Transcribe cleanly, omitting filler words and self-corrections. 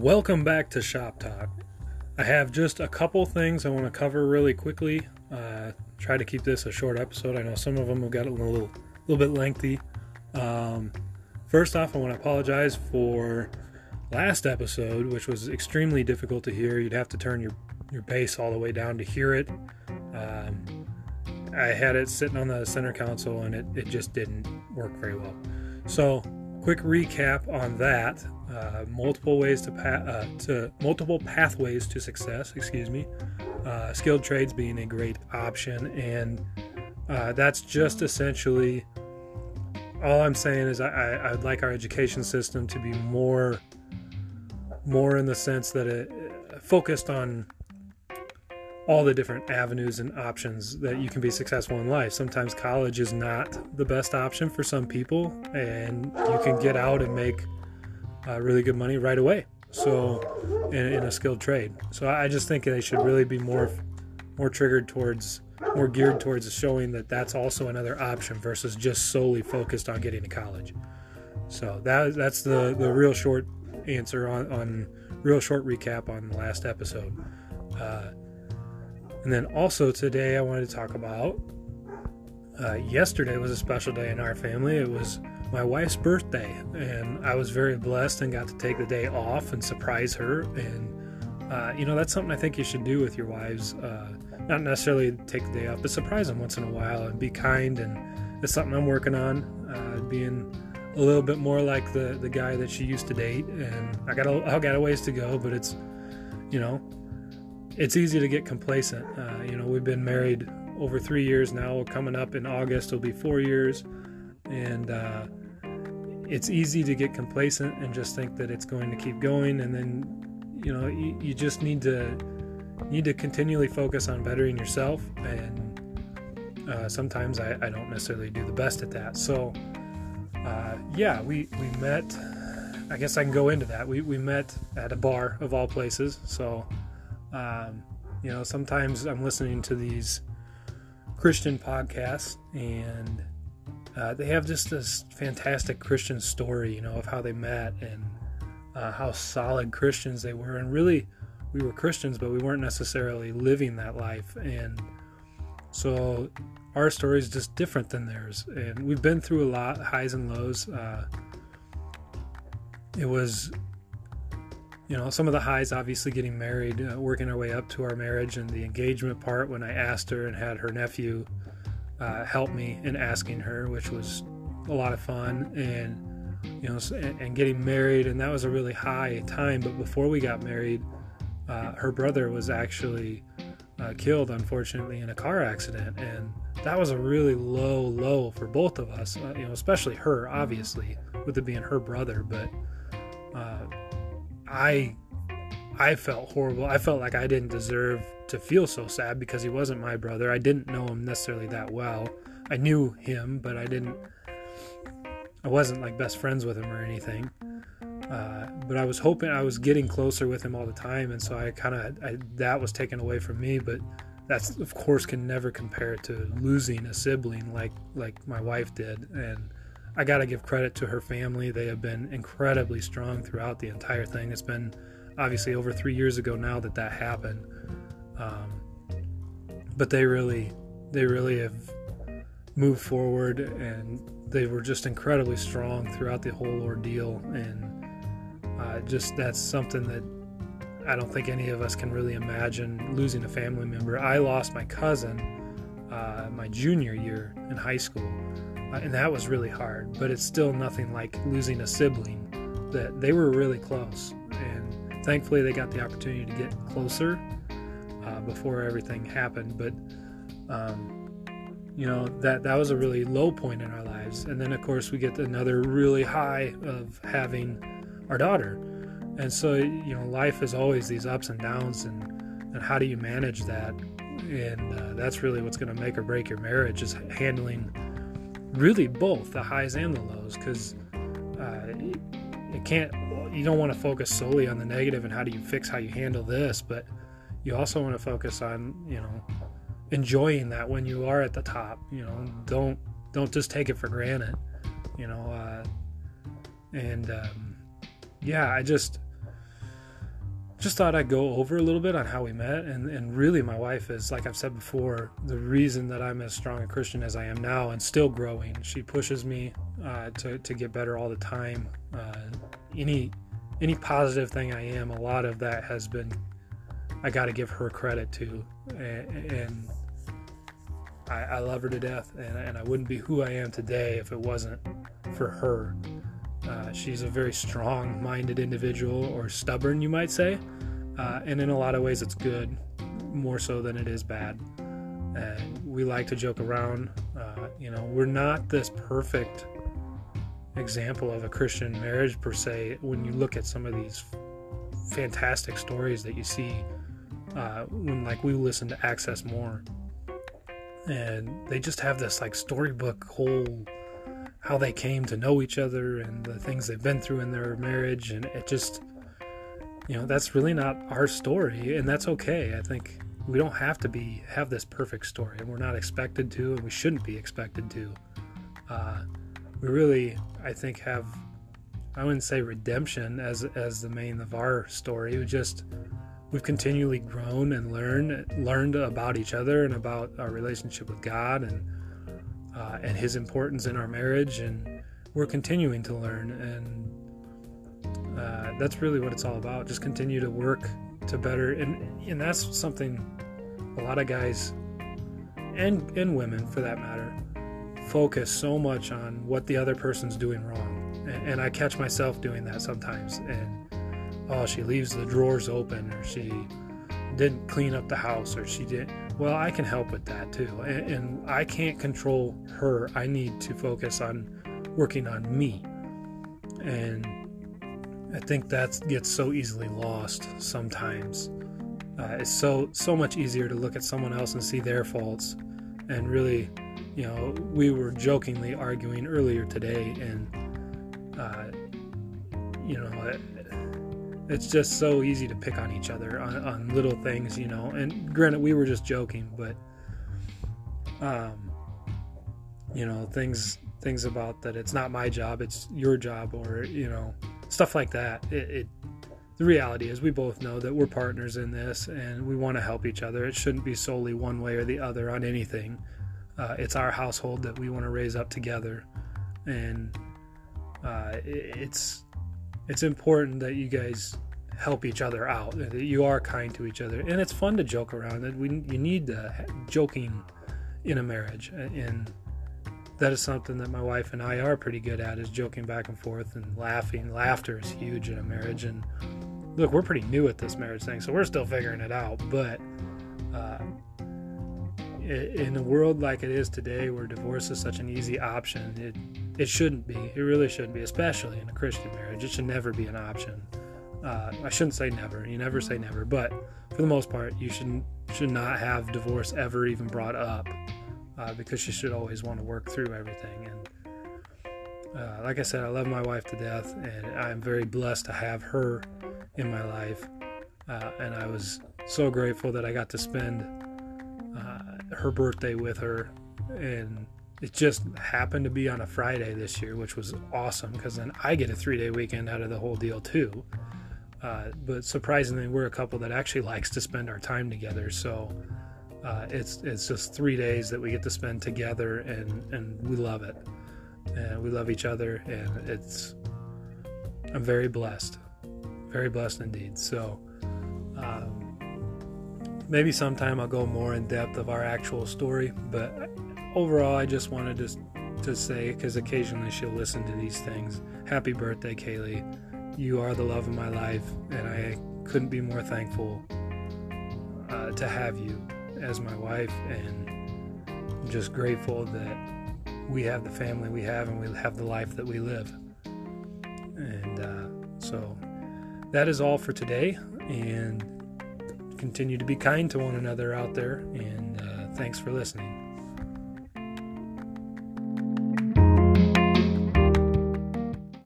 Welcome back to Shop Talk. I have just a couple things I want to cover really quickly. Try to keep this a short episode. I know some of them have got a little bit lengthy. First off, I want to apologize for last episode, which was extremely difficult to hear. You'd have to turn your bass all the way down to hear it. I had it sitting on the center console and it just didn't work very well. So quick recap on that. Multiple pathways to success, skilled trades being a great option, and that's just essentially all I'm saying is I would like our education system to be more in the sense that it focused on all the different avenues and options that you can be successful in life. Sometimes college is not the best option for some people, and you can get out and make really good money right away. So in a skilled trade. So I just think they should really be more geared towards showing that that's also another option versus just solely focused on getting to college. So that's the real short answer on real short recap on the last episode. And then also today I wanted to talk about yesterday was a special day in our family. It was my wife's birthday, and I was very blessed and got to take the day off and surprise her. And that's something I think you should do with your wives. Not necessarily take the day off, but surprise them once in a while and be kind. And it's something I'm working on, being a little bit more like the guy that she used to date. And I got a ways to go, but it's easy to get complacent. We've been married over 3 years now. Coming up in August, it'll be 4 years, and it's easy to get complacent and just think that it's going to keep going, and then you just need to continually focus on bettering yourself, and sometimes I don't necessarily do the best at that. So we met, I guess I can go into that, we met at a bar of all places. So sometimes I'm listening to these Christian podcasts, and they have just this fantastic Christian story, of how they met and how solid Christians they were. And really, we were Christians, but we weren't necessarily living that life. And so our story is just different than theirs. And we've been through a lot, highs and lows. It was, some of the highs, obviously getting married, working our way up to our marriage and the engagement part when I asked her and had her nephew help me in asking her, which was a lot of fun, and and getting married, and that was a really high time. But before we got married, her brother was actually killed, unfortunately, in a car accident, and that was a really low for both of us. Especially her, obviously, with it being her brother. But I felt horrible. I felt like I didn't deserve to feel so sad because he wasn't my brother. I didn't know him necessarily that well. I knew him, but I wasn't like best friends with him or anything. But I was hoping, I was getting closer with him all the time. And so that was taken away from me, but that's of course can never compare to losing a sibling like my wife did. And I got to give credit to her family. They have been incredibly strong throughout the entire thing. It's been obviously over 3 years ago now that happened, but they really have moved forward, and they were just incredibly strong throughout the whole ordeal. And just that's something that I don't think any of us can really imagine, losing a family member. I lost my cousin my junior year in high school, and that was really hard, but it's still nothing like losing a sibling. That they were really close, and thankfully, they got the opportunity to get closer before everything happened. But, that was a really low point in our lives. And then, of course, we get another really high of having our daughter. And so, life is always these ups and downs, and how do you manage that? And that's really what's going to make or break your marriage, is handling really both the highs and the lows, because it can't... You don't want to focus solely on the negative and how do you fix how you handle this, but you also want to focus on, enjoying that when you are at the top. Don't just take it for granted, And I just, just thought I'd go over a little bit on how we met. And really, my wife is, like I've said before, the reason that I'm as strong a Christian as I am now and still growing. She pushes me to get better all the time. Any positive thing I am, a lot of that has been, I got to give her credit to. And I love her to death, and I wouldn't be who I am today if it wasn't for her. She's a very strong-minded individual, or stubborn, you might say, and in a lot of ways it's good, more so than it is bad. And we like to joke around. We're not this perfect example of a Christian marriage per se. When you look at some of these fantastic stories that you see, when we listen to Access More, and they just have this storybook whole how they came to know each other and the things they've been through in their marriage, and it just, that's really not our story, and that's okay. I think we don't have to have this perfect story, and we're not expected to, and we shouldn't be expected to. We really, I think, have, I wouldn't say redemption as the main of our story. We've continually grown and learned about each other and about our relationship with God and His importance in our marriage, and we're continuing to learn, and that's really what it's all about. Just continue to work to better, and that's something a lot of guys and women, for that matter, focus so much on what the other person's doing wrong, and I catch myself doing that sometimes. And oh, she leaves the drawers open, or she didn't clean up the house, or she didn't. Well, I can help with that too. And I can't control her. I need to focus on working on me. And I think that gets so easily lost sometimes. It's so much easier to look at someone else and see their faults. And really, we were jokingly arguing earlier today, and, it's just so easy to pick on each other on little things, and granted, we were just joking, but, things about that, it's not my job, it's your job, or, stuff like that. The reality is we both know that we're partners in this, and we want to help each other. It shouldn't be solely one way or the other on anything. It's our household that we want to raise up together, and it's important that you guys help each other out, that you are kind to each other. And it's fun to joke around. You need joking in a marriage. And that is something that my wife and I are pretty good at, is joking back and forth and laughing. Laughter is huge in a marriage. And look, we're pretty new at this marriage thing, so we're still figuring it out. But in a world like it is today, where divorce is such an easy option, it shouldn't be. It really shouldn't be, especially in a Christian marriage. It should never be an option. I shouldn't say never. You never say never. But for the most part, you should not have divorce ever even brought up, because you should always want to work through everything. And like I said, I love my wife to death, and I'm very blessed to have her in my life. And I was so grateful that I got to spend her birthday with her, and it just happened to be on a Friday this year, which was awesome, because then I get a 3-day weekend out of the whole deal too. But surprisingly, we're a couple that actually likes to spend our time together. So it's just 3 days that we get to spend together, and we love it, and we love each other, and I'm very blessed indeed. So maybe sometime I'll go more in depth of our actual story, but overall, I just wanted to say, because occasionally she'll listen to these things, happy birthday, Kaylee. You are the love of my life, and I couldn't be more thankful to have you as my wife, and I'm just grateful that we have the family we have, and we have the life that we live. And so that is all for today, and continue to be kind to one another out there, and thanks for listening.